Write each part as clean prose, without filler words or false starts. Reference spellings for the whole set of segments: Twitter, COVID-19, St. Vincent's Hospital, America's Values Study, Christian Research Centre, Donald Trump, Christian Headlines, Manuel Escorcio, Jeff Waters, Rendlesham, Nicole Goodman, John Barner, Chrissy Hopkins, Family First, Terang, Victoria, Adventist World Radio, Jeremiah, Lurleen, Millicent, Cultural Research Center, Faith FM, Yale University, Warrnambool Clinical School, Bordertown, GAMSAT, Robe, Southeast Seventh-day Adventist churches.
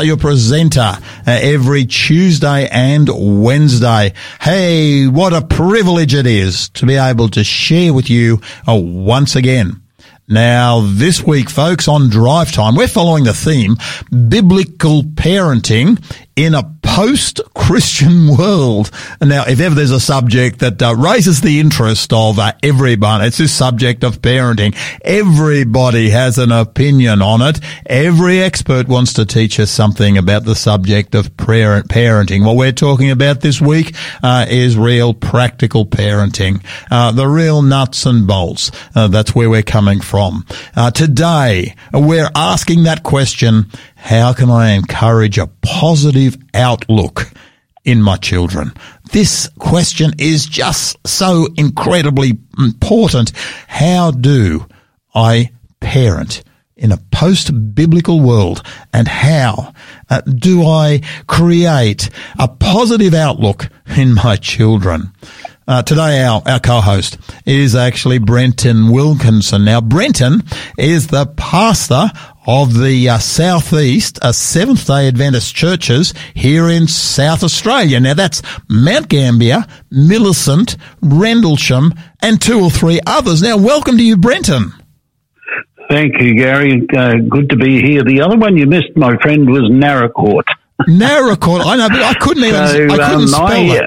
your presenter every Tuesday and Wednesday. Hey, what a privilege it is to be able to share with you once again. Now, this week, folks, on Drive Time, we're following the theme, Biblical Parenting in a Post-Christian World. Now, if ever there's a subject that raises the interest of everyone, it's this subject of parenting. Everybody has an opinion on it. Every expert wants to teach us something about the subject of prayer and parenting. What we're talking about this week is real practical parenting, the real nuts and bolts. That's where we're coming from. Today, we're asking that question, how can I encourage a positive outlook in my children? This question is just so incredibly important. How do I parent in a post-biblical world? And how do I create a positive outlook in my children? Today our co-host is actually Brenton Wilkinson. Now, Brenton is the pastor of the Southeast Seventh-day Adventist churches here in South Australia. Now, that's Mount Gambier, Millicent, Rendlesham, and two or three others. Now, welcome to you, Brenton. Thank you, Gary. Good to be here. The other one you missed, my friend, was Narracoorte. Narracoorte. I know, but I couldn't even spell it. No.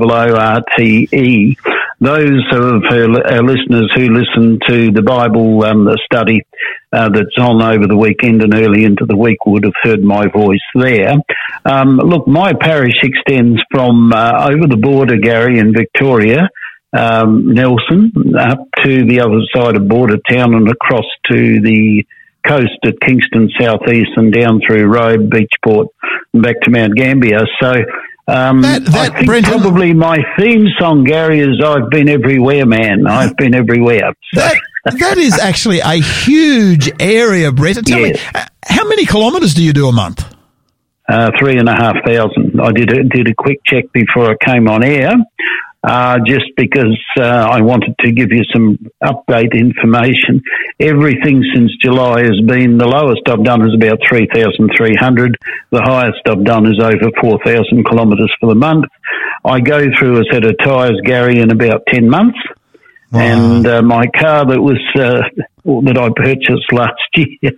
Narracoorte. Those of our listeners who listen to the Bible study that's on over the weekend and early into the week would have heard my voice there. Look, my parish extends from over the border, Gary, in Victoria, Nelson, up to the other side of Bordertown and across to the coast at Kingston, southeast, and down through Robe, Beachport, and back to Mount Gambier. So I think Brenton, probably my theme song, Gary, is I've Been Everywhere, Man. I've been everywhere. So. That is actually a huge area, Brenton. Tell me, how many kilometres do you do a month? 3,500. I did a quick check before I came on air, just because I wanted to give you some update information. Everything since July has been, the lowest I've done is about 3,300. The highest I've done is over 4,000 kilometres for the month. I go through a set of tyres, Gary, in about 10 months. Wow. And my car that was that I purchased last year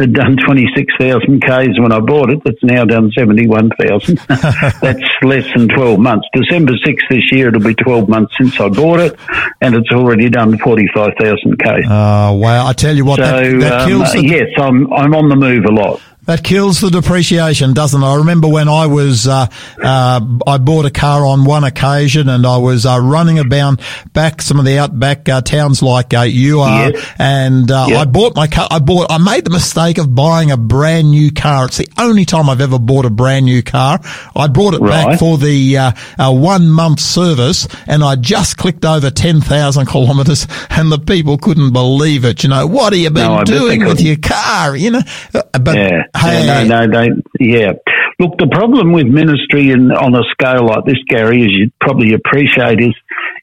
had done 26,000 Ks when I bought it. It's now done 71,000. That's less than 12 months. December 6th this year, it'll be 12 months since I bought it, and it's already done 45,000 Ks. Oh, wow. I tell you what, so, that kills the... Yes, I'm on the move a lot. That kills the depreciation, doesn't it? I remember when I was, I bought a car on one occasion and I was, running about back some of the outback, towns like, you are. Yes. And, yep. I bought my car, I made the mistake of buying a brand new car. It's the only time I've ever bought a brand new car. I brought it back for the, 1 month service and I just clicked over 10,000 kilometers and the people couldn't believe it. You know, what have you been doing with your car? You know, but, yeah. Hey. Yeah. Look, the problem with ministry on a scale like this, Gary, as you'd probably appreciate, is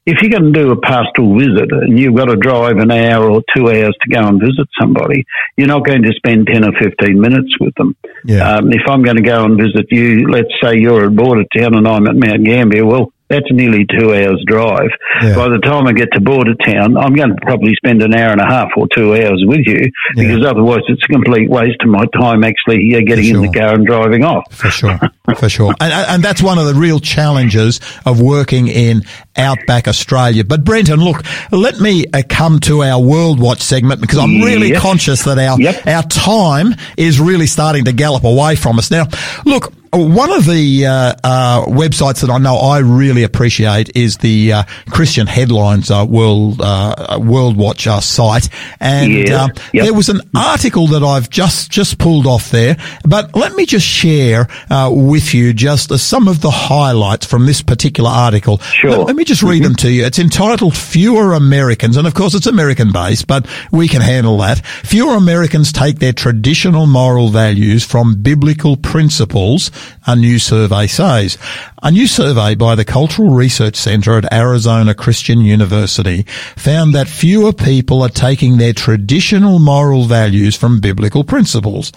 if you're going to do a pastoral visit and you've got to drive an hour or 2 hours to go and visit somebody, you're not going to spend 10 or 15 minutes with them. Yeah. If I'm going to go and visit you, let's say you're at Bordertown and I'm at Mount Gambier, well, that's nearly 2 hours drive. Yeah. By the time I get to Bordertown, I'm going to probably spend an hour and a half or 2 hours with you because otherwise it's a complete waste of my time actually getting in the car and driving off. For sure, for sure. And that's one of the real challenges of working in outback Australia. But Brenton, look, let me come to our World Watch segment because I'm really conscious that our time is really starting to gallop away from us. Now, look, One of the websites that I know I really appreciate is the Christian Headlines World Watch site, and there was an article that I've just pulled off there. But let me just share with you just some of the highlights from this particular article. Sure. Let me just read them to you. It's entitled "Fewer Americans," and of course it's American-based, but we can handle that. Fewer Americans take their traditional moral values from biblical principles, a new survey says. A new survey by the Cultural Research Center at Arizona Christian University found that fewer people are taking their traditional moral values from biblical principles.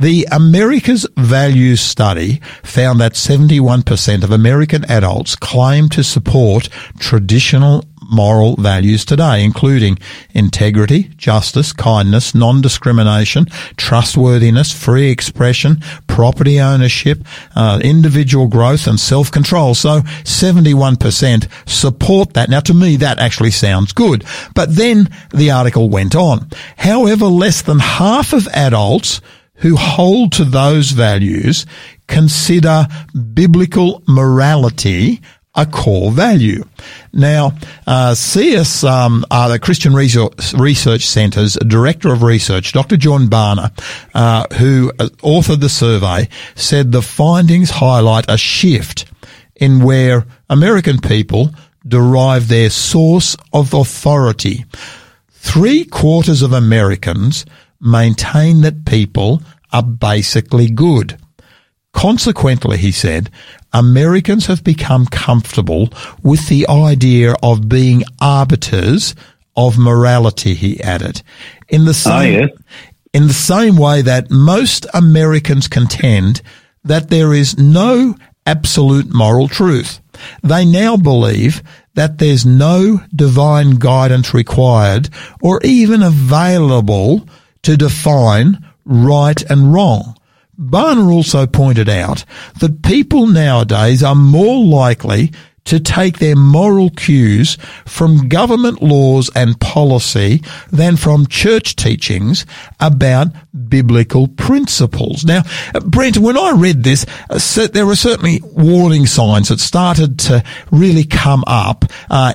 The America's Values Study found that 71% of American adults claim to support traditional moral values today, including integrity, justice, kindness, non-discrimination, trustworthiness, free expression, property ownership, individual growth and self-control. So 71% support that. Now, to me, that actually sounds good. But then the article went on. However, less than half of adults who hold to those values consider biblical morality a core value. Now, CS, the Christian Research Centre's Director of Research, Dr. John Barner, who authored the survey, said the findings highlight a shift in where American people derive their source of authority. 3/4 of Americans maintain that people are basically good. Consequently, he said, Americans have become comfortable with the idea of being arbiters of morality, he added. In the same way that most Americans contend that there is no absolute moral truth, they now believe that there's no divine guidance required or even available to define right and wrong. Barner also pointed out that people nowadays are more likely to take their moral cues from government laws and policy than from church teachings about biblical principles. Now, Brent, when I read this, there were certainly warning signs that started to really come up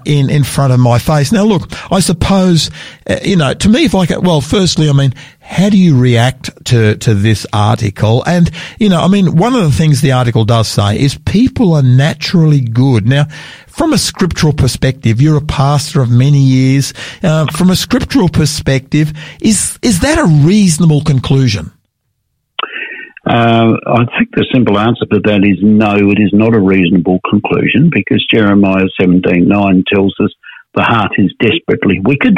in front of my face. Now, look, I suppose, to me, if I could, well, firstly, I mean, how do you react to this article? And, one of the things the article does say is people are naturally good. Now, from a scriptural perspective, you're a pastor of many years. From a scriptural perspective, is that a reasonable conclusion? I think the simple answer to that is no, it is not a reasonable conclusion, because Jeremiah 17:9 tells us the heart is desperately wicked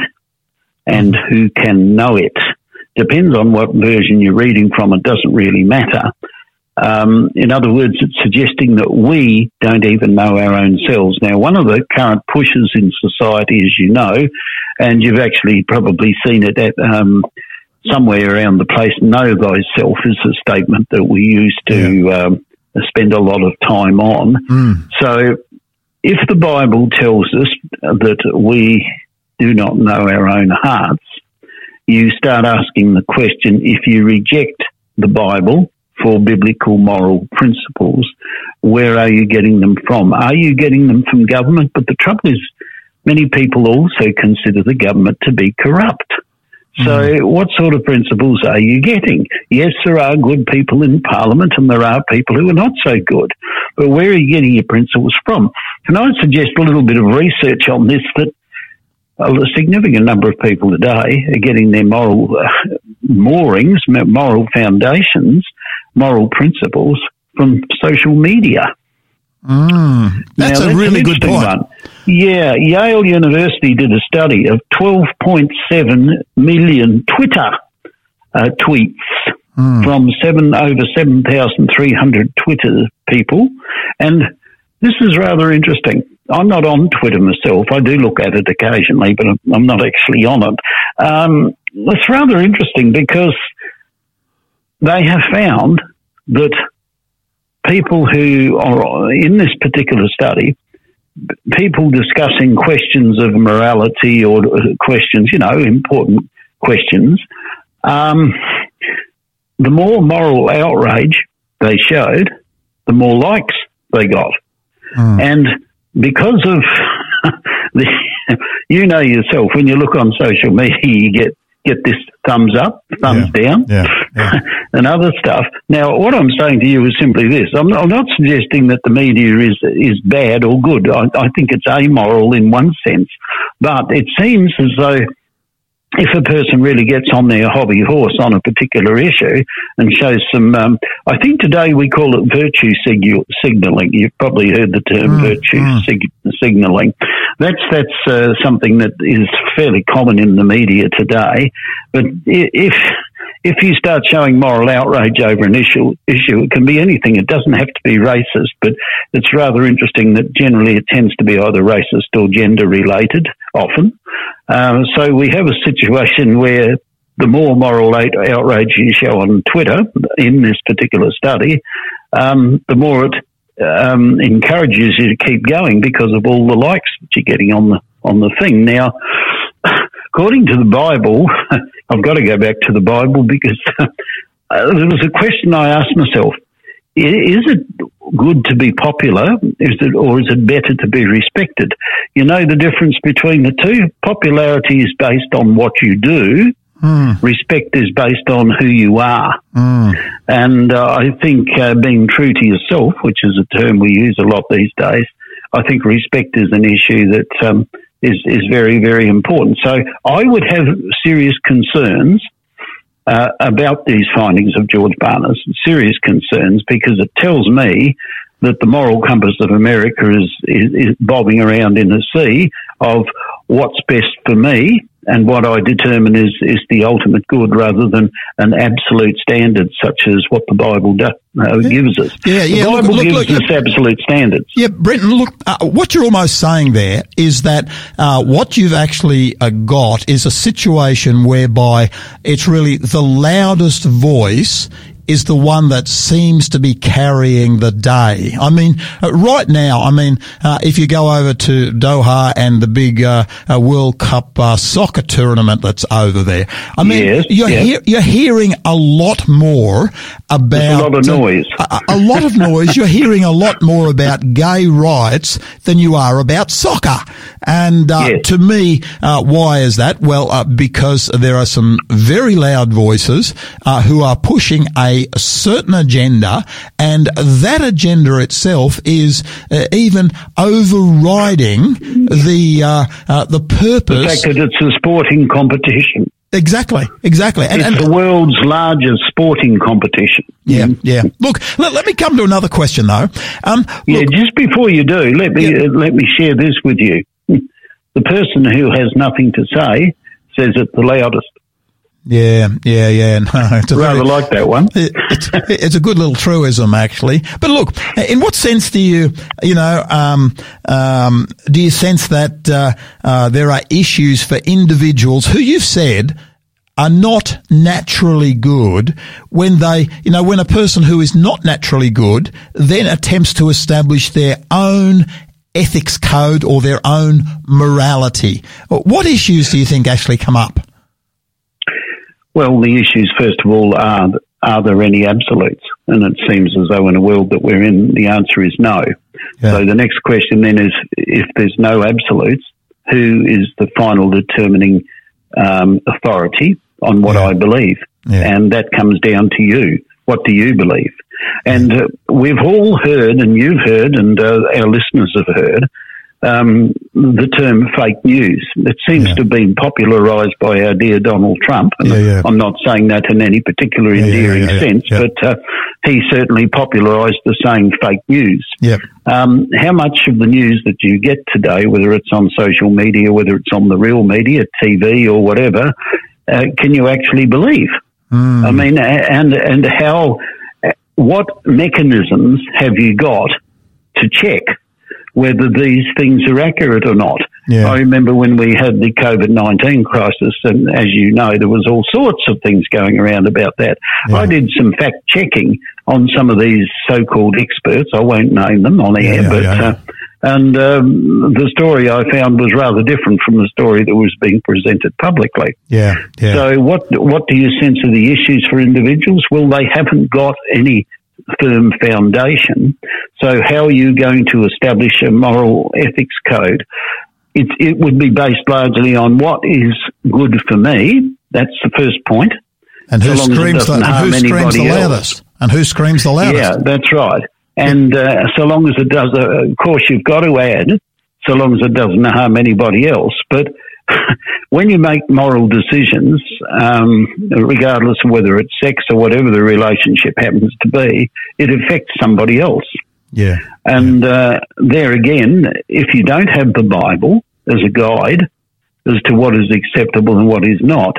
and who can know it? Depends on what version you're reading from. It doesn't really matter. In other words, it's suggesting that we don't even know our own selves. Now, one of the current pushes in society, as you know, and you've actually probably seen it at somewhere around the place, know thyself is a statement that we used to spend a lot of time on. Mm. So if the Bible tells us that we do not know our own hearts, you start asking the question, if you reject the Bible for biblical moral principles, where are you getting them from? Are you getting them from government? But the trouble is, many people also consider the government to be corrupt. So what sort of principles are you getting? Yes, there are good people in Parliament and there are people who are not so good. But where are you getting your principles from? And I suggest a little bit of research on this, that a significant number of people today are getting their moral moorings, moral foundations, moral principles from social media. That's a really good point. Yeah, Yale University did a study of 12.7 million Twitter tweets from over 7,300 Twitter people. And this is rather interesting. I'm not on Twitter myself. I do look at it occasionally, but I'm not actually on it. It's rather interesting because they have found that people who are in this particular study, people discussing questions of morality or questions, important questions, the more moral outrage they showed, the more likes they got. Mm. And because of the, you know yourself, when you look on social media, you get this thumbs up, thumbs down, and other stuff. Now, what I'm saying to you is simply this. I'm not suggesting that the media is bad or good. I think it's amoral in one sense. But it seems as though if a person really gets on their hobby horse on a particular issue and shows some, I think today we call it virtue signalling. You've probably heard the term virtue signalling. That's something that is fairly common in the media today. But if you start showing moral outrage over an issue, it can be anything. It doesn't have to be racist, but it's rather interesting that generally it tends to be either racist or gender-related, often. So we have a situation where the more moral outrage you show on Twitter, in this particular study, the more it encourages you to keep going because of all the likes that you're getting on the thing. Now, according to the Bible, I've got to go back to the Bible because there was a question I asked myself. Is it good to be popular, or is it better to be respected? You know the difference between the two? Popularity is based on what you do. Mm. Respect is based on who you are. Mm. And I think being true to yourself, which is a term we use a lot these days, I think respect is an issue that is very, very important. So I would have serious concerns about these findings of George Barner's, serious concerns, because it tells me that the moral compass of America is bobbing around in a sea of what's best for me and what I determine is the ultimate good rather than an absolute standard such as what the Bible gives us. Yeah, the Bible gives us absolute standards. Yeah, Brenton, look, what you're almost saying there is that what you've actually got is a situation whereby it's really the loudest voice is the one that seems to be carrying the day. I mean, right now, if you go over to Doha and the big World Cup soccer tournament that's over there, you're hearing a lot more about... There's a lot of noise. A lot of noise. You're hearing a lot more about gay rights than you are about soccer. And to me, why is that? Well, because there are some very loud voices who are pushing a certain agenda, and that agenda itself is even overriding the purpose. The fact that it's a sporting competition. Exactly. It's the world's largest sporting competition. Yeah. Look, let me come to another question, though. Just before you do, let me share this with you. The person who has nothing to say says it the loudest. Yeah. No, it's rather like that one. It's a good little truism, actually. But look, in what sense do you sense that there are issues for individuals who you've said are not naturally good when they, when a person who is not naturally good then attempts to establish their own ethics code or their own morality? What issues do you think actually come up? Well, the issues, first of all, are there any absolutes? And it seems as though in the world that we're in, the answer is no. Yeah. So the next question then is, if there's no absolutes, who is the final determining authority on what I believe? Yeah. And that comes down to you. What do you believe? And we've all heard, and you've heard, and our listeners have heard, the term fake news. It seems to have been popularised by our dear Donald Trump. And I'm not saying that in any particular endearing sense, but he certainly popularised the saying fake news. Yeah. How much of the news that you get today, whether it's on social media, whether it's on the real media, TV or whatever, can you actually believe? Mm. I mean, and how, what mechanisms have you got to check whether these things are accurate or not? Yeah. I remember when we had the COVID-19 crisis, and as you know, there was all sorts of things going around about that. Yeah. I did some fact-checking on some of these so-called experts. I won't name them on air, the story I found was rather different from the story that was being presented publicly. Yeah. So what do you sense are the issues for individuals? Well, they haven't got any firm foundation. So how are you going to establish a moral ethics code? It would be based largely on what is good for me. That's the first point. And who screams the loudest? Yeah, that's right. And so long as it does, of course, you've got to add, so long as it doesn't harm anybody else. But when you make moral decisions, regardless of whether it's sex or whatever the relationship happens to be, it affects somebody else. Yeah. And there again, if you don't have the Bible as a guide as to what is acceptable and what is not,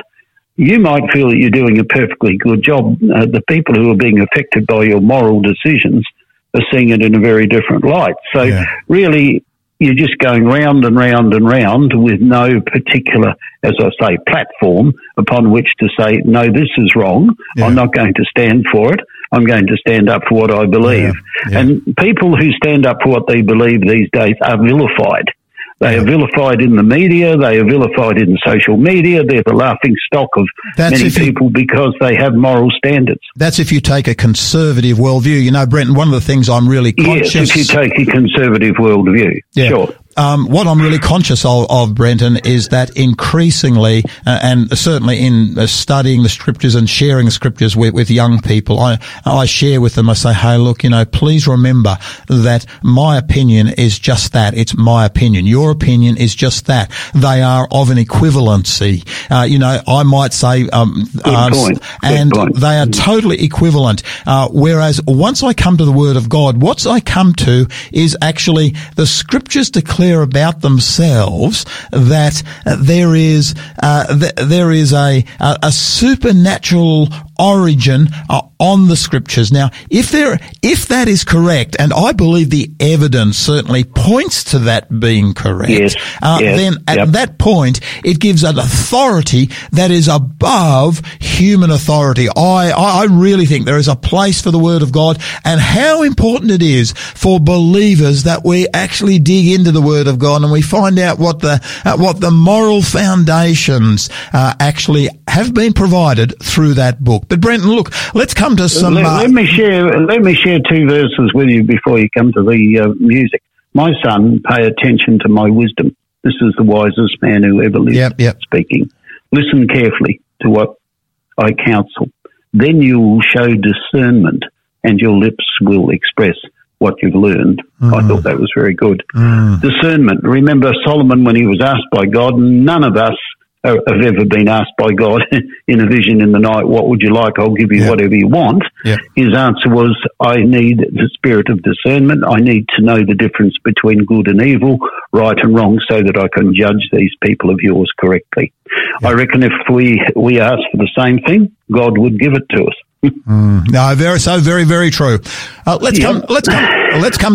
you might feel that you're doing a perfectly good job. The people who are being affected by your moral decisions are seeing it in a very different light. So really, you're just going round and round and round with no particular, as I say, platform upon which to say, no, this is wrong. Yeah. I'm not going to stand for it. I'm going to stand up for what I believe. Yeah. Yeah. And people who stand up for what they believe these days are vilified. They are vilified in the media. They are vilified in social media. They're the laughing stock of many people because they have moral standards. That's if you take a conservative worldview. You know, Brenton, one of the things I'm really conscious... Yes, if you take a conservative worldview, sure. What I'm really conscious of, Brenton, is that increasingly, and certainly in studying the scriptures and sharing the scriptures with young people, I share with them, I say, hey, look, you know, please remember that my opinion is just that. It's my opinion. Your opinion is just that. They are of an equivalency. You know, I might say, Good point. They are totally equivalent. Whereas once I come to the Word of God, what I come to is actually the scriptures declare about themselves that there is a supernatural origin on the scriptures. Now, if that is correct, and I believe the evidence certainly points to that being correct, then at that point it gives an authority that is above human authority. I really think there is a place for the Word of God, and how important it is for believers that we actually dig into the Word of God and we find out what the moral foundations actually have been provided through that book. But Brenton, look, let's come to some... Let me share two verses with you before you come to the music. My son, pay attention to my wisdom. This is the wisest man who ever lived speaking. Listen carefully to what I counsel. Then you will show discernment and your lips will express what you've learned. I thought that was very good. Discernment. Remember Solomon when he was asked by God, none of us have ever been asked by God in a vision in the night, what would you like? I'll give you whatever you want. Yeah. His answer was, I need the spirit of discernment. I need to know the difference between good and evil, right and wrong, so that I can judge these people of yours correctly. Yeah. I reckon if we asked for the same thing, God would give it to us. No, very, very true. Let's come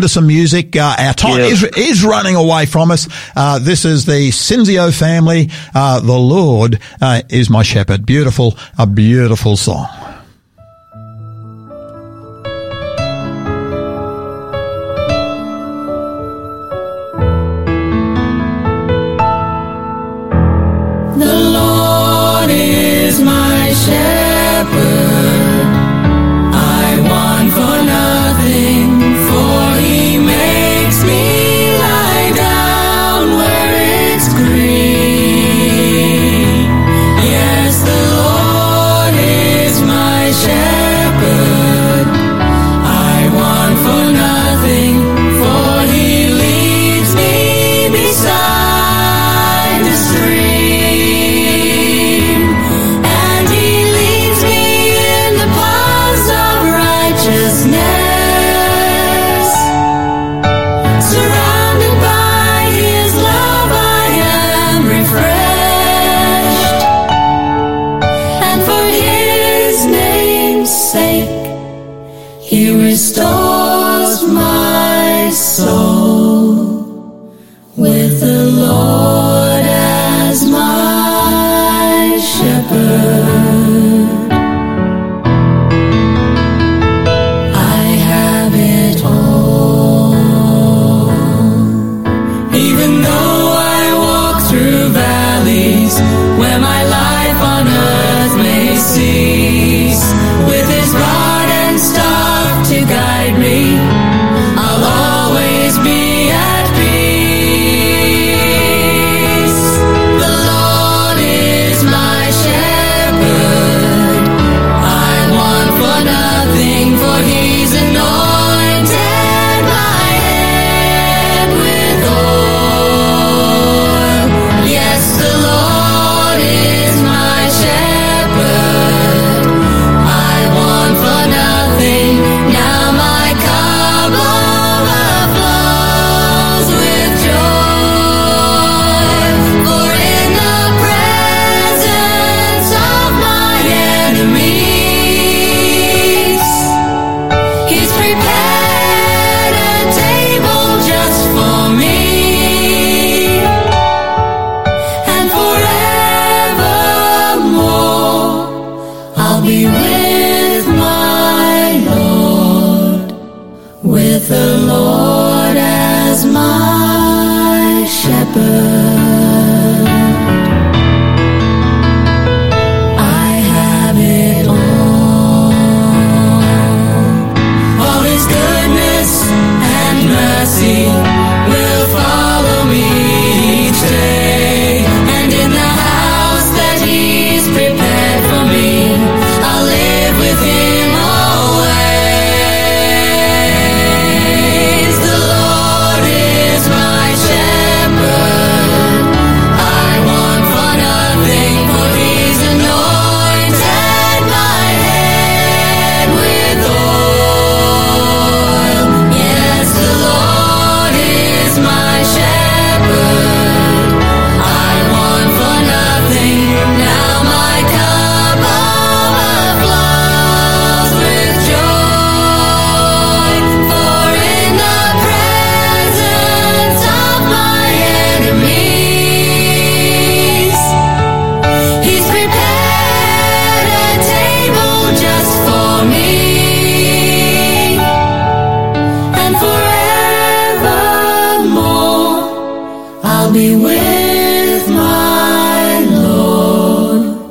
to some music. Our time is running away from us. This is the Cinzio family. The Lord is my shepherd. A beautiful song. The Lord is my shepherd. Is my me with my Lord,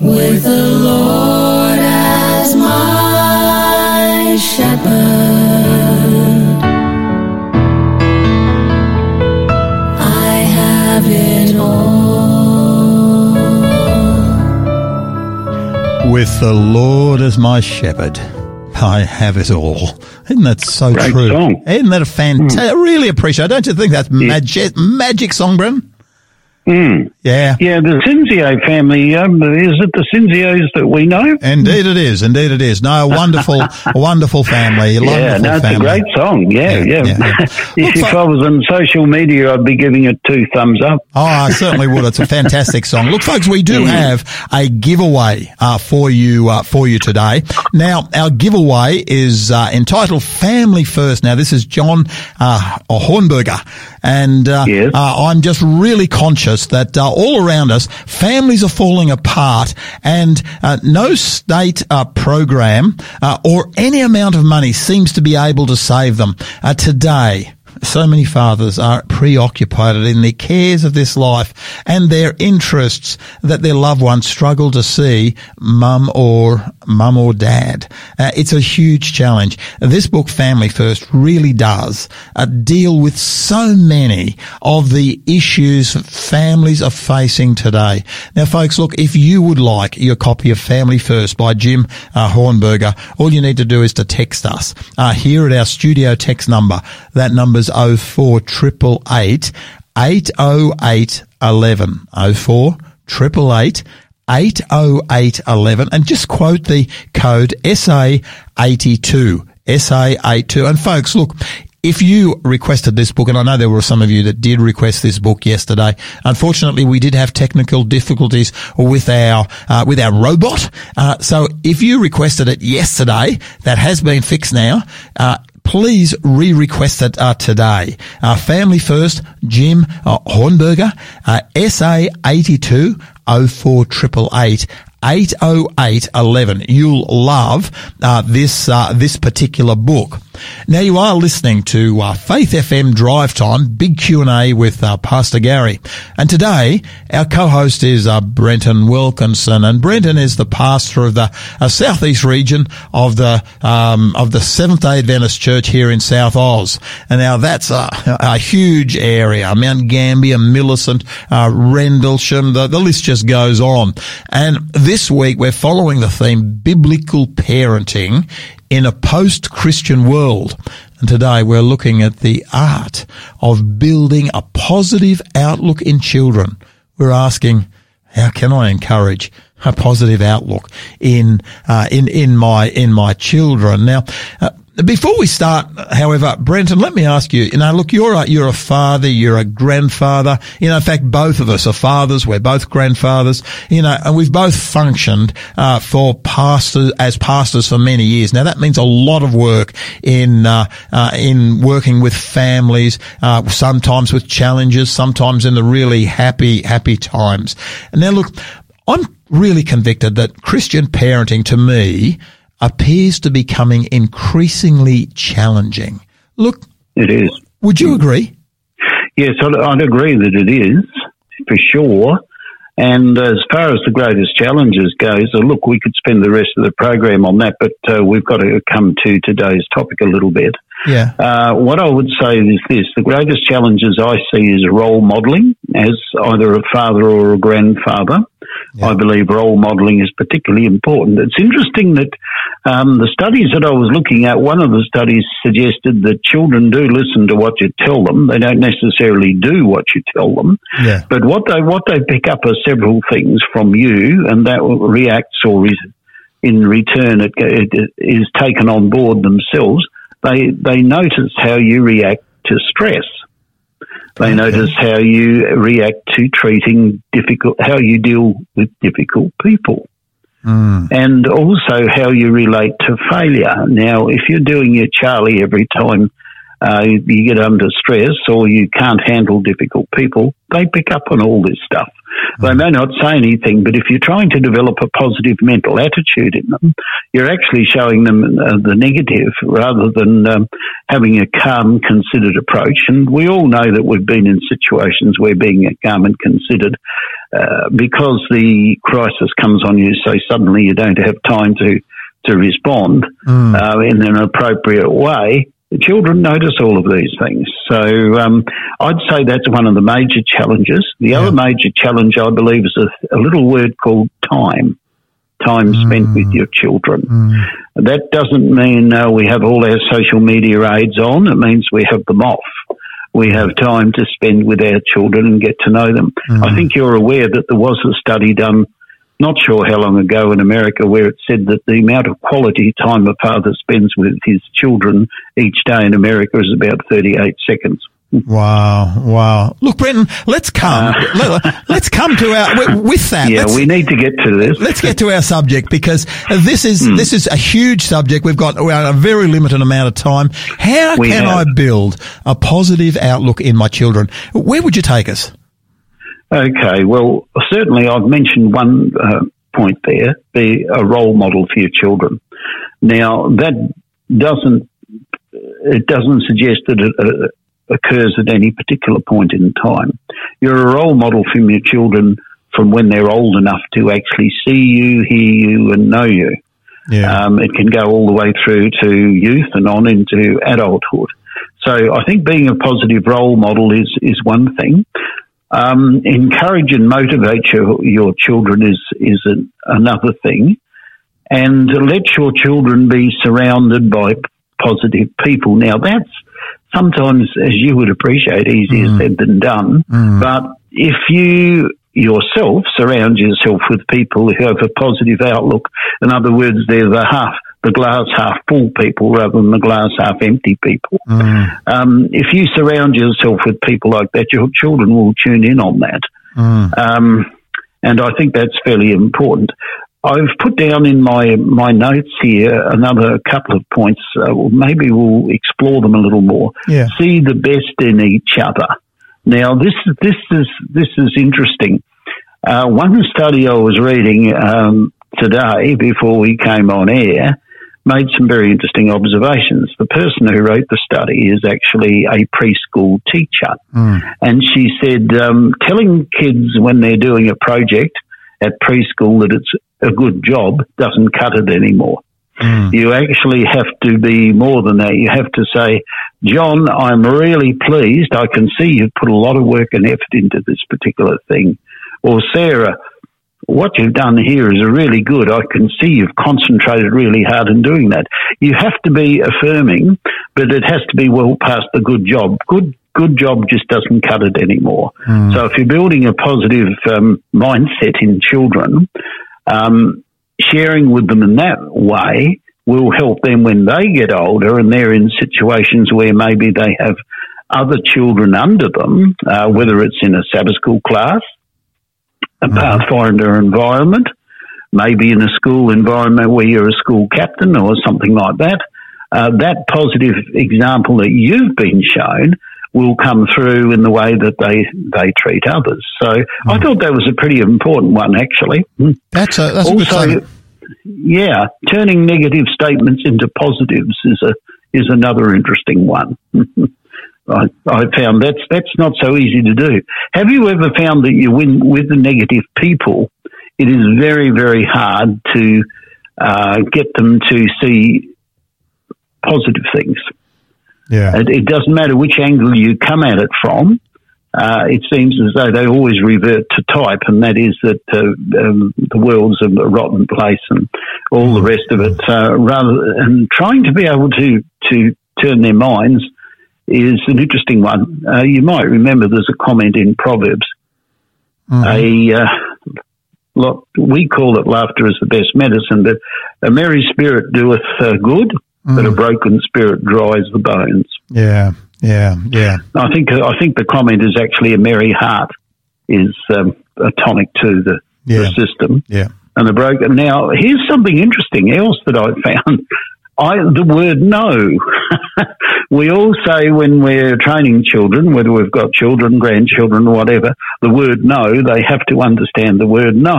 with the Lord as my shepherd. I have it all. With the Lord as my shepherd. I have it all. Isn't that so great true? Song. Isn't that a fantastic? I really appreciate it. Don't you think that's magic song, Brenton? Mm. Yeah. Yeah, the Cinzio family, is it the Cinzios that we know? Indeed it is. Indeed it is. No, a wonderful, wonderful family. It's a great song. Yeah. If I was on social media, I'd be giving it 2 thumbs up. Oh, I certainly would. It's a fantastic song. Look, folks, we do have a giveaway for you today. Now, our giveaway is entitled Family First. Now, this is John Hornberger, and I'm just really conscious that all around us, families are falling apart, and no state program or any amount of money seems to be able to save them. Today, so many fathers are preoccupied in the cares of this life and their interests that their loved ones struggle to see mum or dad. It's a huge challenge. This book, Family First, really does deal with so many of the issues families are facing today. Now, folks, look, if you would like your copy of Family First by Jim Hornberger, all you need to do is to text us here at our studio text number. That number's 04 888 808 11 04 888 808 11, and just quote the code SA82. And folks, look, if you requested this book, and I know there were some of you that did request this book yesterday, unfortunately we did have technical difficulties with our robot. So if you requested it yesterday, that has been fixed now. Please re-request it today. Family First, Jim Hornberger, SA82 04888 80811. You'll love this particular book. Now, you are listening to Faith FM Drive Time, big Q&A with Pastor Gary. And today, our co-host is Brenton Wilkinson. And Brenton is the pastor of the Southeast region of the Seventh-day Adventist Church here in South Oz. And now that's a huge area. Mount Gambier, Millicent, Rendlesham, the list just goes on. And this week, we're following the theme, Biblical Parenting in a Post-Christian World. And today we're looking at the art of building a positive outlook in children. We're asking, how can I encourage a positive outlook in my children? Now, before we start, however, Brenton, let me ask you, look, you're a father, you're a grandfather, in fact, both of us are fathers, we're both grandfathers, and we've both functioned, as pastors for many years. Now, that means a lot of work in working with families, sometimes with challenges, sometimes in the really happy times. And now, look, I'm really convicted that Christian parenting, to me, appears to be becoming increasingly challenging. Look, it is. Would you agree? Yes, I'd agree that it is, for sure. And as far as the greatest challenges goes, look, we could spend the rest of the program on that, but we've got to come to today's topic a little bit. Yeah. What I would say is this, the greatest challenges I see is role modelling as either a father or a grandfather. Yeah. I believe role modelling is particularly important. It's interesting that the studies that I was looking at, one of the studies suggested that children do listen to what you tell them. They don't necessarily do what you tell them. Yeah. But what they pick up are several things from you, and that reacts or is, in return it is taken on board themselves. They notice how you react to stress. They notice how you react to how you deal with difficult people. Mm. And also how you relate to failure. Now, if you're doing your Charlie every time you get under stress or you can't handle difficult people, they pick up on all this stuff. They may not say anything, but if you're trying to develop a positive mental attitude in them, you're actually showing them the negative rather than having a calm, considered approach. And we all know that we've been in situations where being calm and considered, because the crisis comes on you so suddenly, you don't have time to respond in an appropriate way. The children notice all of these things. So I'd say that's one of the major challenges. The other major challenge, I believe, is a little word called time. Time spent with your children. That doesn't mean we have all our social media aids on. It means we have them off. We have time to spend with our children and get to know them. I think you're aware that there was a study done, not sure how long ago, in America, where it said that the amount of quality time a father spends with his children each day in America is about 38 seconds. Wow. Look, Brenton, let's come to our, with that. Yeah, we need to get to this. Let's get to our subject, because this is a huge subject. We've got a very limited amount of time. How can I build a positive outlook in my children? Where would you take us? Okay, well, certainly I've mentioned one point there, be a role model for your children. Now, it doesn't suggest that it occurs at any particular point in time. You're a role model for your children from when they're old enough to actually see you, hear you, and know you. Yeah. It can go all the way through to youth and on into adulthood. So I think being a positive role model is one thing. Encourage and motivate your children is another thing. And let your children be surrounded by positive people. Now, that's sometimes, as you would appreciate, easier said than done. But if you yourself surround yourself with people who have a positive outlook, in other words, they're the glass half full people rather than the glass half empty people. If you surround yourself with people like that, your children will tune in on that. And I think that's fairly important. I've put down in my notes here another couple of points. Maybe we'll explore them a little more. Yeah. See the best in each other. Now, this is interesting. One study I was reading today before we came on air made some very interesting observations. The person who wrote the study is actually a preschool teacher. And she said, telling kids when they're doing a project at preschool that it's a good job doesn't cut it anymore. You actually have to be more than that. You have to say, John, I'm really pleased. I can see you've put a lot of work and effort into this particular thing. Or Sarah, what you've done here is really good. I can see you've concentrated really hard in doing that. You have to be affirming, but it has to be well past the good job. Good job just doesn't cut it anymore. So if you're building a positive mindset in children, sharing with them in that way will help them when they get older and they're in situations where maybe they have other children under them, whether it's in a Sabbath school class, a Pathfinder environment, maybe in a school environment where you're a school captain or something like that. That positive example that you've been shown will come through in the way that they treat others. So I thought that was a pretty important one, actually. That's also a good thing. Yeah, turning negative statements into positives is another interesting one. I found that's not so easy to do. Have you ever found that you win with the negative people? It is very, very hard to get them to see positive things. Yeah, it doesn't matter which angle you come at it from. It seems as though they always revert to type, and that is that the world's a rotten place and all the rest of it. And trying to be able to turn their minds is an interesting one. You might remember there's a comment in Proverbs. We call it laughter is the best medicine, but a merry spirit doeth good. But a broken spirit dries the bones. Yeah. I think the comment is actually a merry heart is a tonic to the system. Yeah. And the broken. Now, here's something interesting else that I found. The word no. We also, when we're training children, whether we've got children, grandchildren, or whatever, the word no, they have to understand the word no.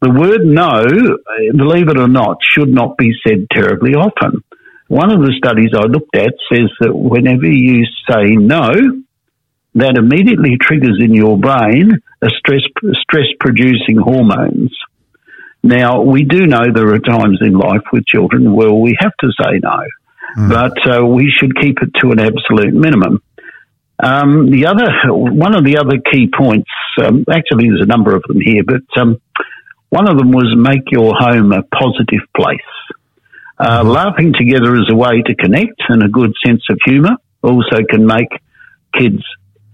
The word no, believe it or not, should not be said terribly often. One of the studies I looked at says that whenever you say no, that immediately triggers in your brain a stress-producing hormones. Now, we do know there are times in life with children where we have to say no, but we should keep it to an absolute minimum. One of the other key points, actually there's a number of them here, but one of them was make your home a positive place. Laughing together is a way to connect, and a good sense of humour also can make kids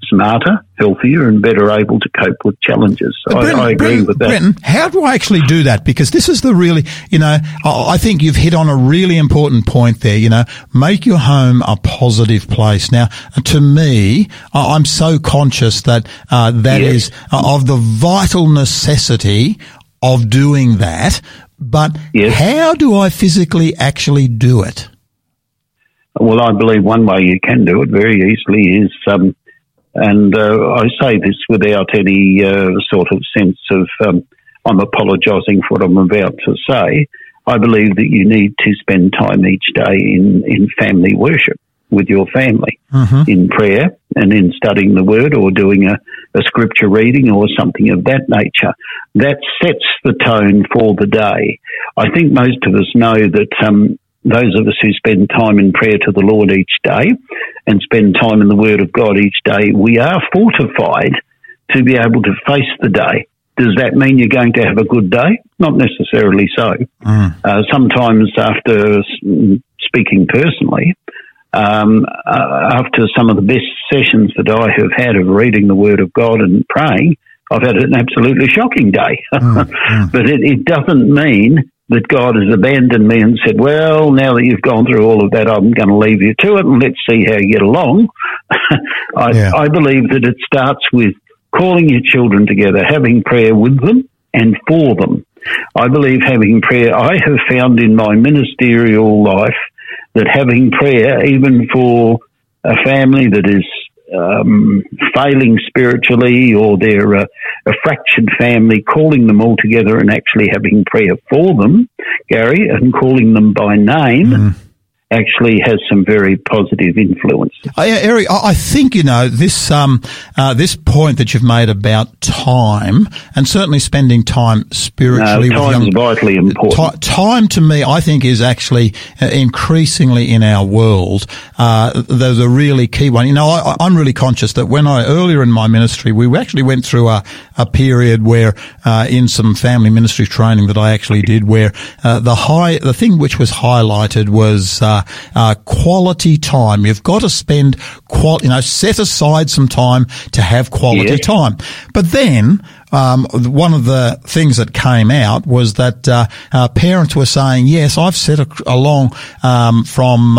smarter, healthier, and better able to cope with challenges. I agree with that. Brenton, how do I actually do that? Because this is the really, I think you've hit on a really important point there, make your home a positive place. Now, to me, I'm so conscious that that is of the vital necessity of doing that, but how do I physically actually do it? Well, I believe one way you can do it very easily is, I say this without any sort of sense of I'm apologising for what I'm about to say, I believe that you need to spend time each day in family worship with your family, in prayer and in studying the Word or doing a scripture reading or something of that nature. That sets the tone for the day. I think most of us know that those of us who spend time in prayer to the Lord each day and spend time in the Word of God each day, we are fortified to be able to face the day. Does that mean you're going to have a good day? Not necessarily so. Sometimes after speaking personally, after some of the best sessions that I have had of reading the Word of God and praying, I've had an absolutely shocking day. But it doesn't mean that God has abandoned me and said, well, now that you've gone through all of that, I'm going to leave you to it and let's see how you get along. I believe that it starts with calling your children together, having prayer with them and for them. I believe having prayer, I have found in my ministerial life that having prayer, even for a family that is failing spiritually or they're a fractured family, calling them all together and actually having prayer for them, Gary, and calling them by name, actually has some very positive influence. Eric, I think, this this point that you've made about time and certainly spending time spiritually. Time's vitally important. Time to me, I think, is actually increasingly in our world the really key one. I'm really conscious that when earlier in my ministry, we actually went through a period where in some family ministry training that I actually did where the thing which was highlighted was quality time. You've got to spend set aside some time to have quality time. But then one of the things that came out was that parents were saying, yes, I've set along from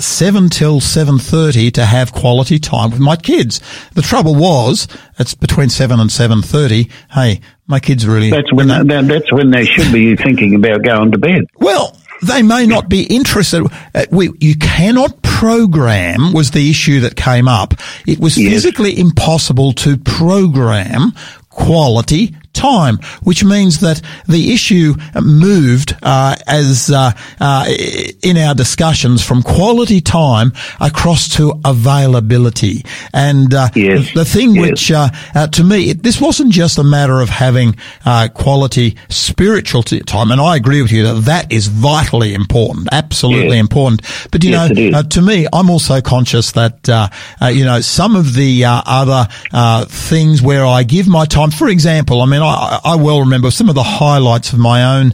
7 till 7:30 to have quality time with my kids. The trouble was it's between 7 and 7:30. Hey, my kids really... That's when they should be thinking about going to bed. Well... They may not be interested. You cannot program was the issue that came up. It was physically impossible to program quality time, which means that the issue moved in our discussions from quality time across to availability. And the thing which to me, this wasn't just a matter of having quality spiritual time, and I agree with you that is vitally important, absolutely important. But to me, I'm also conscious that some of the other things where I give my time, for example, I well remember some of the highlights of my own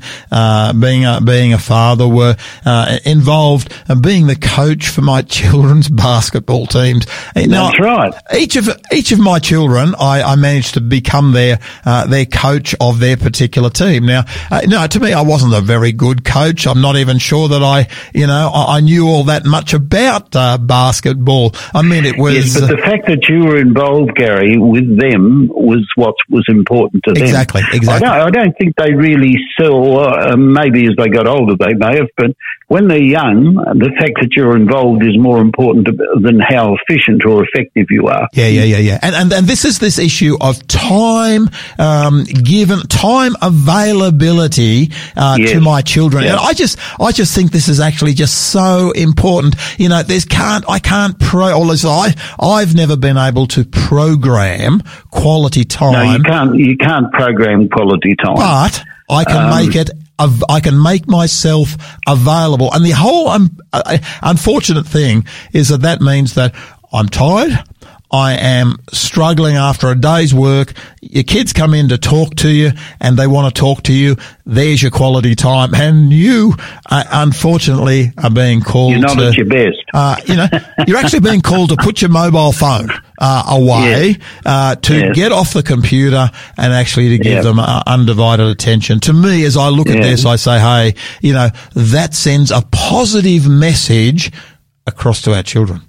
being a father were involved in being the coach for my children's basketball teams. That's right. Each of my children, I managed to become their coach of their particular team. Now, to me, I wasn't a very good coach. I'm not even sure that I knew all that much about basketball. I mean, it was... Yes, but the fact that you were involved, Gary, with them was what was important to them. Exactly. I don't think they really saw, maybe as they got older they may have, but when they're young, the fact that you're involved is more important than how efficient or effective you are. Yeah. And this is this issue of time, given time availability, to my children. Yeah. And I just think this is actually just so important. You know, I've never been able to program quality time. No, you can't program quality time. But I can make it. I can make myself available. And the whole unfortunate thing is that means that I'm tired. I am struggling after a day's work. Your kids come in to talk to you and they want to talk to you. There's your quality time. And you, unfortunately, are being called to... You're not at your best. You're actually being called to put your mobile phone away, to get off the computer and actually to give them undivided attention. To me, as I look at this, I say, hey, you know, that sends a positive message across to our children.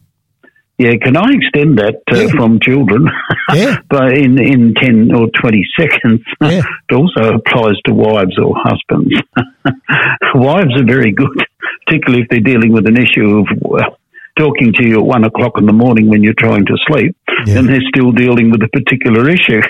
Yeah, can I extend that from children? Yeah. But in 10 or 20 seconds, it also applies to wives or husbands. Wives are very good, particularly if they're dealing with an issue of talking to you at 1 o'clock in the morning when you're trying to sleep, and they're still dealing with a particular issue.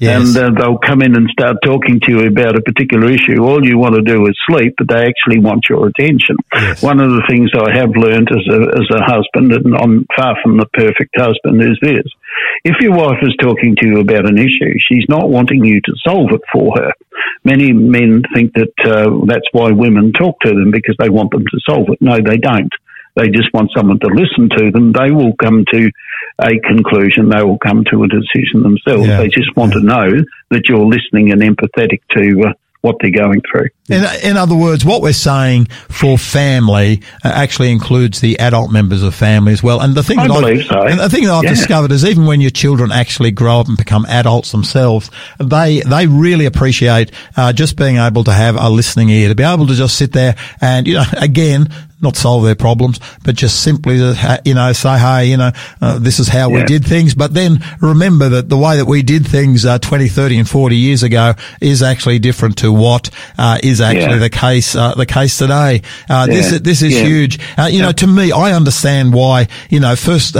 Yes. And they'll come in and start talking to you about a particular issue. All you want to do is sleep, but they actually want your attention. Yes. One of the things I have learned as a husband, and I'm far from the perfect husband, is this. If your wife is talking to you about an issue, she's not wanting you to solve it for her. Many men think that that's why women talk to them, because they want them to solve it. No, they don't. They just want someone to listen to them. They will come to a conclusion. They will come to a decision themselves. Yeah. They just want to know that you're listening and empathetic to what they're going through. In other words, what we're saying for family actually includes the adult members of family as well. And the thing that I've discovered is even when your children actually grow up and become adults themselves, they really appreciate just being able to have a listening ear, to be able to just sit there and, you know, again, not solve their problems, but just simply, say, hey, this is how we did things. But then remember that the way that we did things 20, 30 and 40 years ago is actually different to what is actually the case today. This is huge. To me, I understand why, first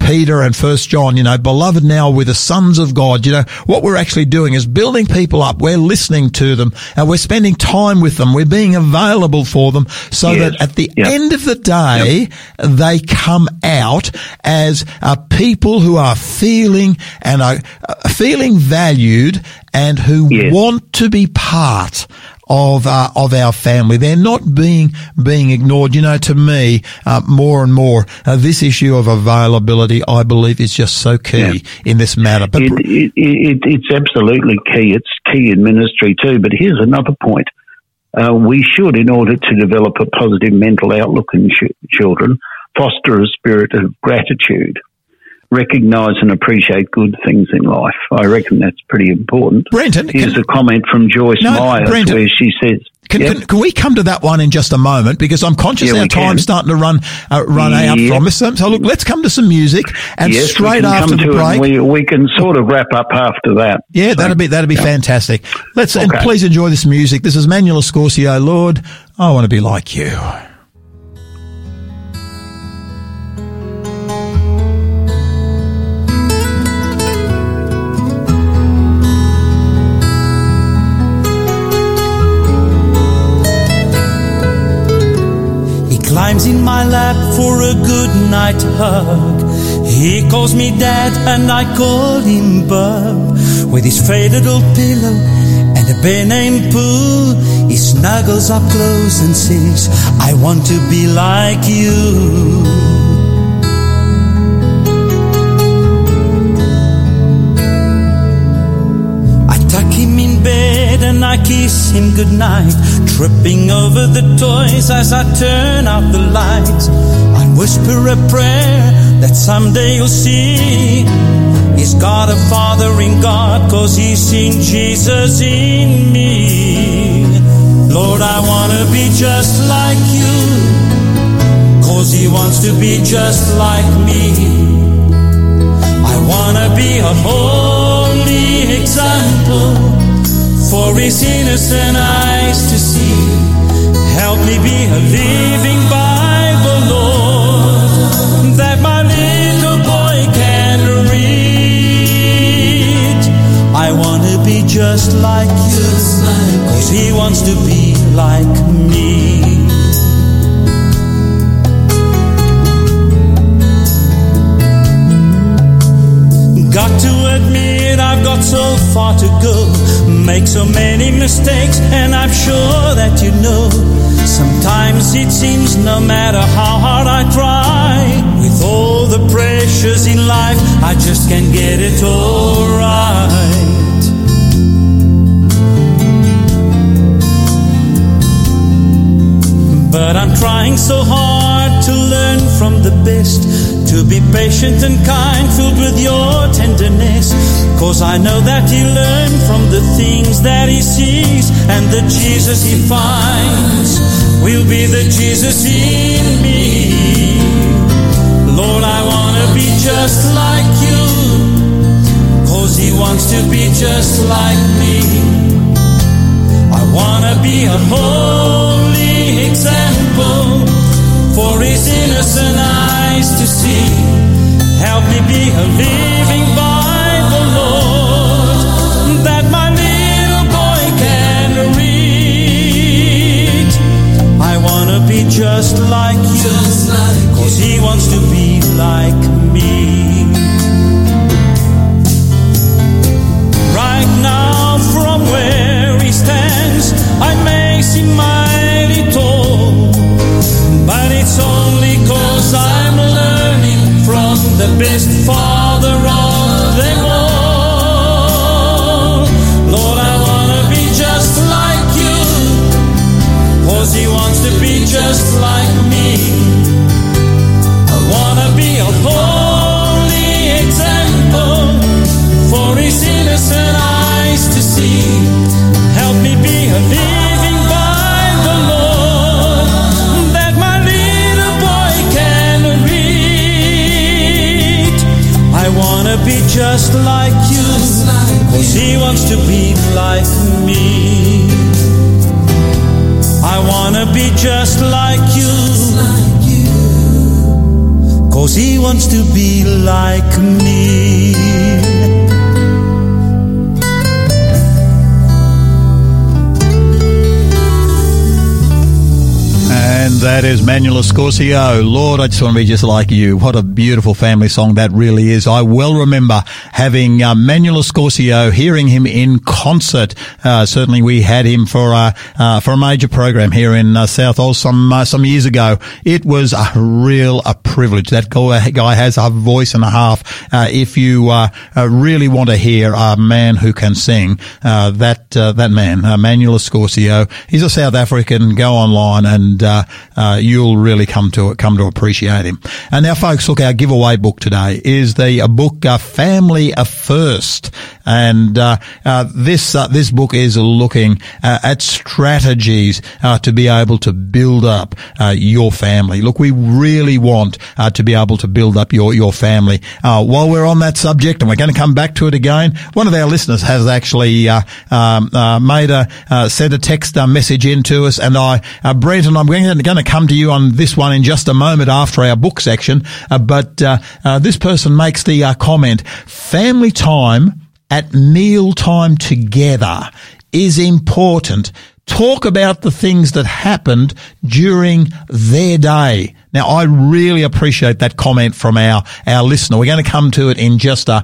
Peter and first John, beloved, now we're the sons of God. What we're actually doing is building people up. We're listening to them and we're spending time with them. We're being available for them so that at the end of the day, they come out as people who are feeling valued and who want to be part of our family. They're not being ignored. To me, more and more, this issue of availability, I believe, is just so key in this matter. But it's absolutely key. It's key in ministry too. But here's another point. We should, in order to develop a positive mental outlook in children, foster a spirit of gratitude, recognise and appreciate good things in life. I reckon that's pretty important. Brenton, here's a comment from Joyce Myers, Brenton, where she says... Can we come to that one in just a moment? Because I'm conscious our time's starting to run out from us. So look, let's come to some music and straight after the break. We can sort of wrap up after that. Yeah, so, that'll be fantastic. Let's and please enjoy this music. This is Manuel Escorcio, Lord, I Want to Be Like You. Climbs in my lap for a good night hug. He calls me dad and I call him bub. With his faded old pillow and a bear named Pooh, he snuggles up close and sings, I want to be like you. I tuck him in bed and I kiss him goodnight, tripping over the toys as I turn out the lights. I whisper a prayer that someday you'll see he's got a father in God, 'cause he's seen Jesus in me. Lord, I wanna be just like you, 'cause he wants to be just like me. I wanna be a holy example for his innocent eyes to see. Help me be a living Bible, Lord, that my little boy can read. I want to be just like you, cause he wants to be like me. Got to admit I've got so far to go, make so many mistakes, and I'm sure that you know. Sometimes it seems no matter how hard I try, with all the pressures in life, I just can't get it all right. But I'm trying so hard to learn from the best, to be patient and kind, filled with your tenderness. Cause I know that he learned from the things that he sees, and the Jesus he finds will be the Jesus in me. Lord, I want to be just like you, cause he wants to be just like me. I want to be a holy example for his innocent eyes to see. Help me be a living Bible, Lord, that my little boy can read. I want to be just like you, cause he wants to be like me. Right now, from where he stands, I may see mighty tall, but it's only cause I'm learning from the best Father of them all. Lord, I wanna be just like you, cause he wants to be just like me. I wanna be a holy example for his innocent eyes to see. Help me be a living Bible, Lord, that my little boy can read. I want to be just like you, cause he wants to be like me. I want to be just like you, cause he wants to be like me. That is Manuel Escorcio. Lord, I just want to be just like you. What a beautiful family song that really is. I well remember having Manuel Escorcio, hearing him in concert. Certainly we had him for a major program here in South Aus some years ago. It was a real privilege. That guy has a voice and a half. If you really want to hear a man who can sing, that man, Manuel Escorcio, he's a South African. Go online and you'll really come to appreciate him. And now, folks, look, our giveaway book today is the book Family First, and this book is looking at strategies to be able to build up your family. Look, we really want to be able to build up your family. While we're on that subject, and we're going to come back to it again, one of our listeners has actually sent a text message in to us, and Brenton, I'm going to come to you on this one in just a moment after our book section, but this person makes the comment, family time at meal time together is important. Talk about the things that happened during their day. Now, I really appreciate that comment from our listener. We're going to come to it in just a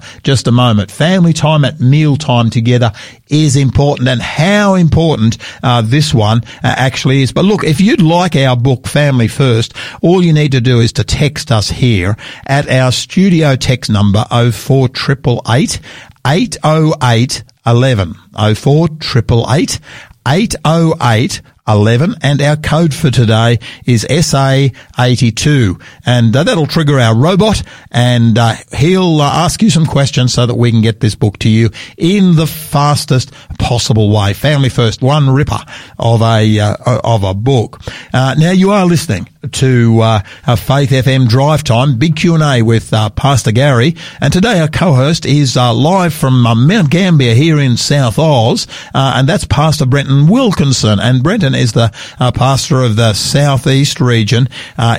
moment. Family time at meal time together is important, and how important this one actually is. But look, if you'd like our book, Family First, all you need to do is to text us here at our studio text number 04888 808 11 04888 808 11, and our code for today is SA82, and that'll trigger our robot, and he'll ask you some questions so that we can get this book to you in the fastest possible way. Family First, one ripper of a book. Now you are listening to Faith FM Drive Time, big Q&A with Pastor Gary, and today our co-host is live from Mount Gambier here in South Oz, and that's Pastor Brenton Wilkinson. And Brenton is the pastor of the Southeast region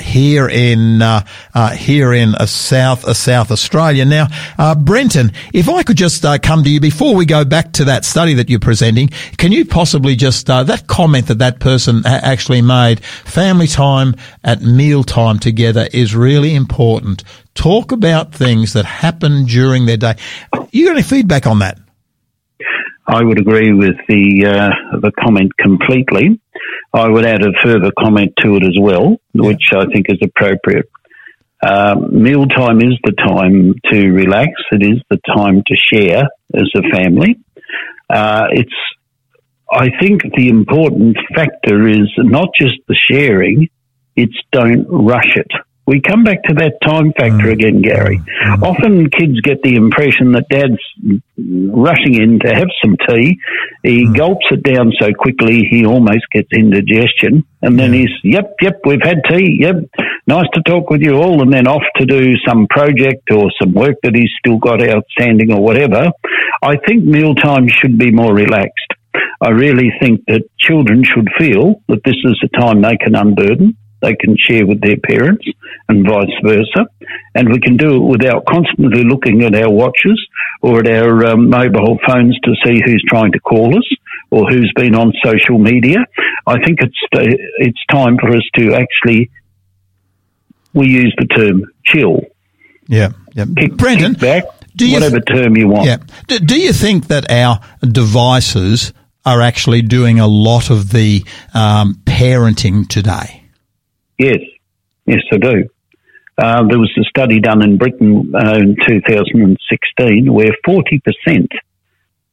here in South Australia. Now, Brenton, if I could just come to you before we go back to that study that you're presenting, can you possibly just that comment that person actually made? Family time at mealtime together is really important. Talk about things that happen during their day. You got any feedback on that? I would agree with the comment completely. I would add a further comment to it as well, which I think is appropriate. Mealtime is the time to relax. It is the time to share as a family. I think the important factor is not just the sharing, it's don't rush it. We come back to that time factor again, Gary. Often kids get the impression that Dad's rushing in to have some tea. He gulps it down so quickly he almost gets indigestion. And then he's, yep, we've had tea, yep, nice to talk with you all. And then off to do some project or some work that he's still got outstanding or whatever. I think mealtime should be more relaxed. I really think that children should feel that this is a time they can unburden. They can share with their parents and vice versa. And we can do it without constantly looking at our watches or at our mobile phones to see who's trying to call us or who's been on social media. I think it's time for us to actually, we use the term chill. Yeah. Brenton, kick back, whatever term you want. Yeah. Do you think that our devices are actually doing a lot of the parenting today? Yes, I do. There was a study done in Britain in 2016 where 40%, it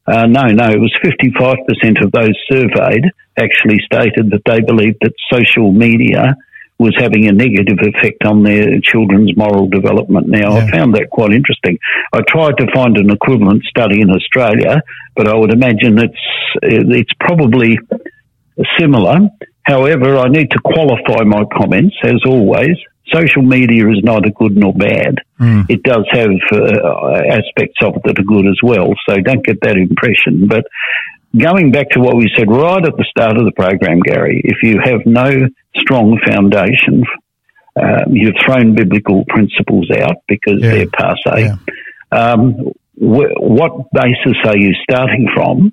was 55% of those surveyed actually stated that they believed that social media was having a negative effect on their children's moral development. Now, I found that quite interesting. I tried to find an equivalent study in Australia, but I would imagine it's probably similar. However, I need to qualify my comments, as always. Social media is neither good nor bad. It does have aspects of it that are good as well, so don't get that impression. But going back to what we said right at the start of the program, Gary, if you have no strong foundation, you've thrown biblical principles out because they're passé. What basis are you starting from?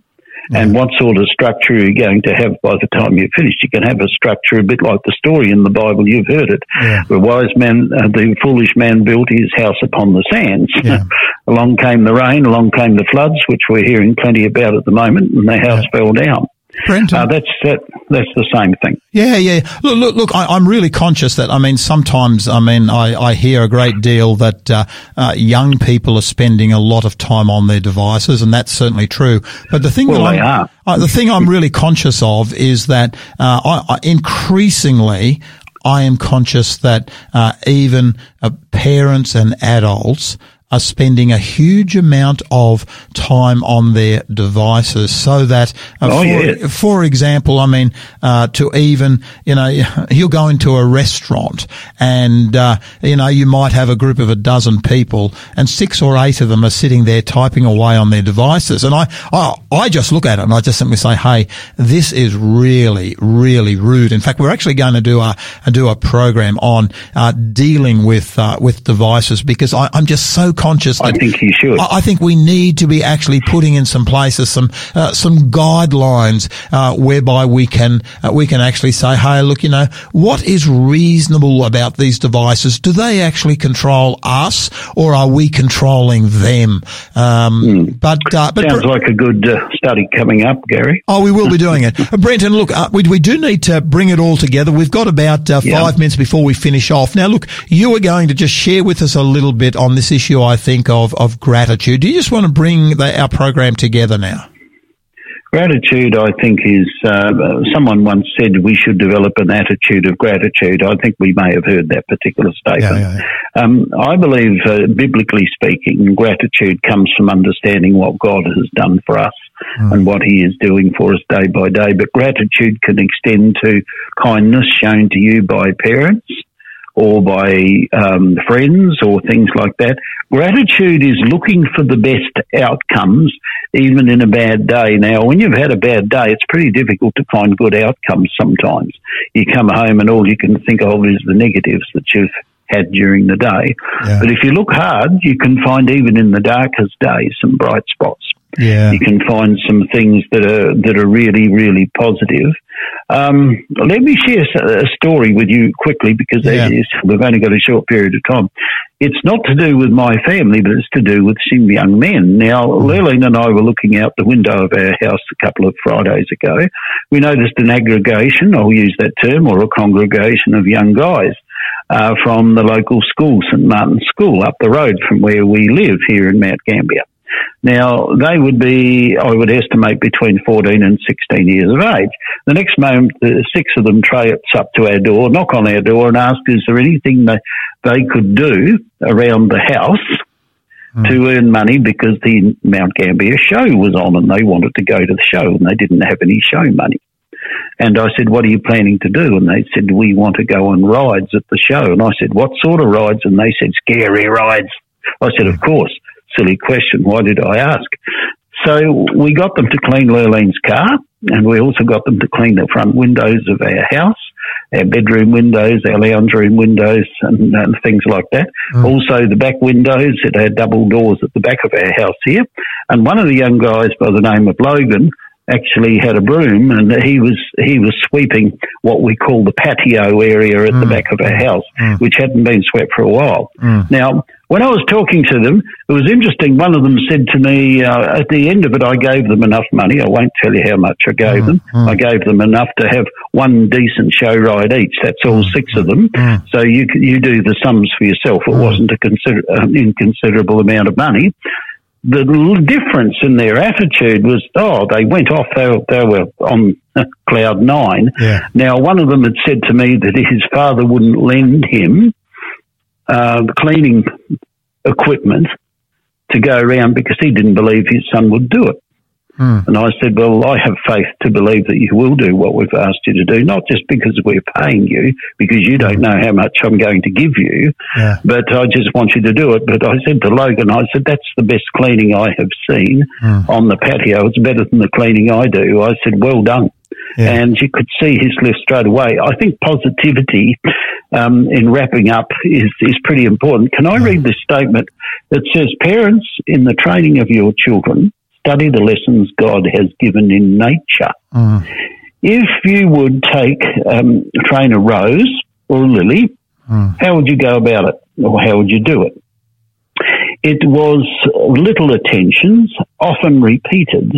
And what sort of structure are you going to have by the time you're finished? You can have a structure a bit like the story in the Bible. You've heard it. The wise man, the foolish man built his house upon the sands. Along came the rain, along came the floods, which we're hearing plenty about at the moment, and the house fell down. Brenton, that's the same thing. Look, I'm really conscious that, sometimes, I hear a great deal that young people are spending a lot of time on their devices, and that's certainly true. But the thing the thing I'm really conscious of is that I increasingly I am conscious that even parents and adults are spending a huge amount of time on their devices, so that, for example, to even, you'll go into a restaurant and, you might have a group of a dozen people and 6 or 8 of them are sitting there typing away on their devices. And I just look at it and I just simply say, hey, this is really, really rude. In fact, we're actually going to do a program on, dealing with devices, because I'm just so conscious that I think you should. I think we need to be actually putting in some places some guidelines whereby we can actually say, hey, look, what is reasonable about these devices? Do they actually control us, or are we controlling them? But sounds like a good study coming up, Gary. Oh, we will be doing it, Brenton. Look, we do need to bring it all together. We've got about 5 minutes before we finish off. Now, look, you are going to just share with us a little bit on this issue, I think, of gratitude. Do you just want to bring our program together now? Gratitude, I think, is someone once said we should develop an attitude of gratitude. I think we may have heard that particular statement. I believe, biblically speaking, gratitude comes from understanding what God has done for us. and what he is doing for us day by day. But gratitude can extend to kindness shown to you by parents or by friends or things like that. Gratitude is looking for the best outcomes, even in a bad day. Now, when you've had a bad day, it's pretty difficult to find good outcomes sometimes. You come home and all you can think of is the negatives that you've had during the day. Yeah. But if you look hard, you can find even in the darkest days some bright spots. Yeah. You can find some things that are really, really positive. Let me share a story with you quickly, because we've only got a short period of time. It's not to do with my family, but it's to do with some young men. Now, Lurleen and I were looking out the window of our house a couple of Fridays ago. We noticed an aggregation, I'll use that term, or a congregation of young guys from the local school, St Martin's School, up the road from where we live here in Mount Gambier. Now, they would be, I would estimate, between 14 and 16 years of age. The next moment, six of them traipse up to our door, knock on our door and ask, is there anything they could do around the house to earn money, because the Mount Gambier show was on and they wanted to go to the show and they didn't have any show money. And I said, what are you planning to do? And they said, we want to go on rides at the show. And I said, what sort of rides? And they said, scary rides. I said, of course. Silly question. Why did I ask? So we got them to clean Lurleen's car, and we also got them to clean the front windows of our house, our bedroom windows, our lounge room windows, and things like that. Also the back windows at our double doors at the back of our house here. And one of the young guys by the name of Logan actually had a broom, and he was sweeping what we call the patio area at the back of our house, which hadn't been swept for a while. Now, when I was talking to them, it was interesting. One of them said to me, at the end of it, I gave them enough money. I won't tell you how much I gave them. I gave them enough to have one decent show ride each. That's all six of them. So you do the sums for yourself. It wasn't an inconsiderable amount of money. The difference in their attitude was, they went off. They were on cloud nine. Yeah. Now, one of them had said to me that his father wouldn't lend him cleaning equipment to go around because he didn't believe his son would do it. And I said, well, I have faith to believe that you will do what we've asked you to do, not just because we're paying you, because you don't know how much I'm going to give you, but I just want you to do it. But I said to Logan, I said, that's the best cleaning I have seen on the patio. It's better than the cleaning I do. I said, well done. Yeah. And you could see his lift straight away. I think positivity in wrapping up is pretty important. Can I read this statement? It says, parents, in the training of your children, study the lessons God has given in nature. If you would take train a rose or a lily, how would you go about it, or how would you do it? It was little attentions, often repeated,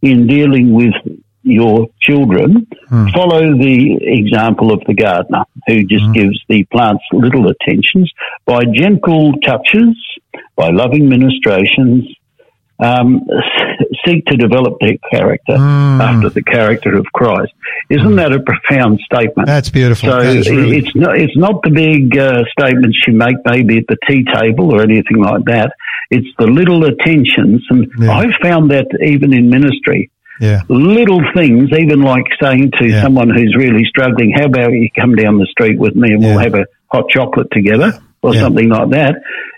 in dealing with your children. Follow the example of the gardener, who just gives the plants little attentions, by gentle touches, by loving ministrations, seek to develop their character after the character of Christ. Isn't that a profound statement? That's beautiful. So that really... it's not the big statements you make maybe at the tea table or anything like that. It's the little attentions. And I've found that even in ministry. Yeah. Little things, even like saying to someone who's really struggling, how about you come down the street with me and we'll have a hot chocolate together or something like that.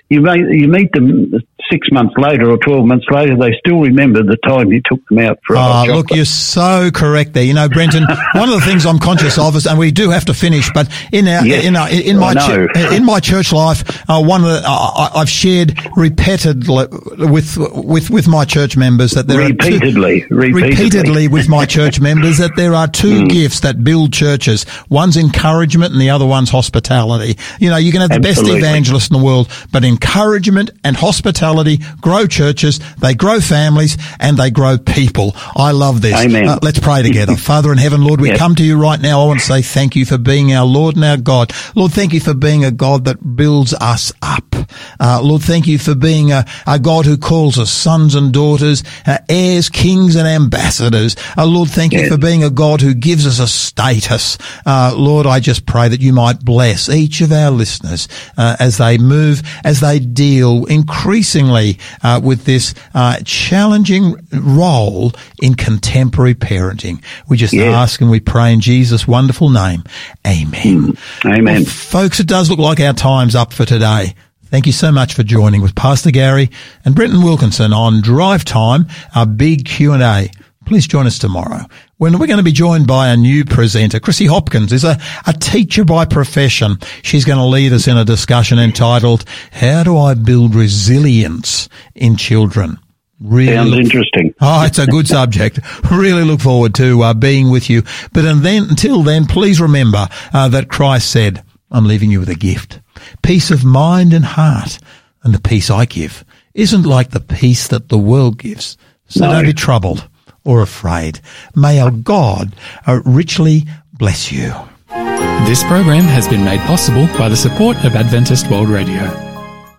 You meet them 6 months later or 12 months later, they still remember the time you took them out for a hot chocolate. Look, you're so correct there. You know, Brenton, one of the things I'm conscious of is, and we do have to finish, but in my church life, one of the, I've shared repeatedly with my church members that there repeatedly with my church members that there are two gifts that build churches. One's encouragement and the other one's hospitality. You know, you can have the best evangelist in the world, but encouragement and hospitality grow churches, they grow families, and they grow people. I love this. Amen. Let's pray together. Father in heaven, Lord, we come to you right now. I want to say thank you for being our Lord and our God. Lord, thank you for being a God that builds us up. Lord, thank you for being a God who calls us sons and daughters, heirs, kings and ambassadors. Lord, thank you for being a God who gives us a status. Lord, I just pray that you might bless each of our listeners as they move, as they deal increasingly increasingly with this challenging role in contemporary parenting. We just ask and we pray in Jesus' wonderful name. Amen. Amen. Well, folks, it does look like our time's up for today. Thank you so much for joining with Pastor Gary and Brenton Wilkinson on Drive Time, our big Q&A. Please join us tomorrow when we're going to be joined by a new presenter. Chrissy Hopkins is a teacher by profession. She's going to lead us in a discussion entitled, How Do I Build Resilience in Children? Really sounds interesting. Oh, it's a good subject. Really look forward to being with you. But until then, please remember that Christ said, I'm leaving you with a gift. Peace of mind and heart. And the peace I give isn't like the peace that the world gives. So don't be troubled or afraid. May our God richly bless you. This program has been made possible by the support of Adventist World Radio.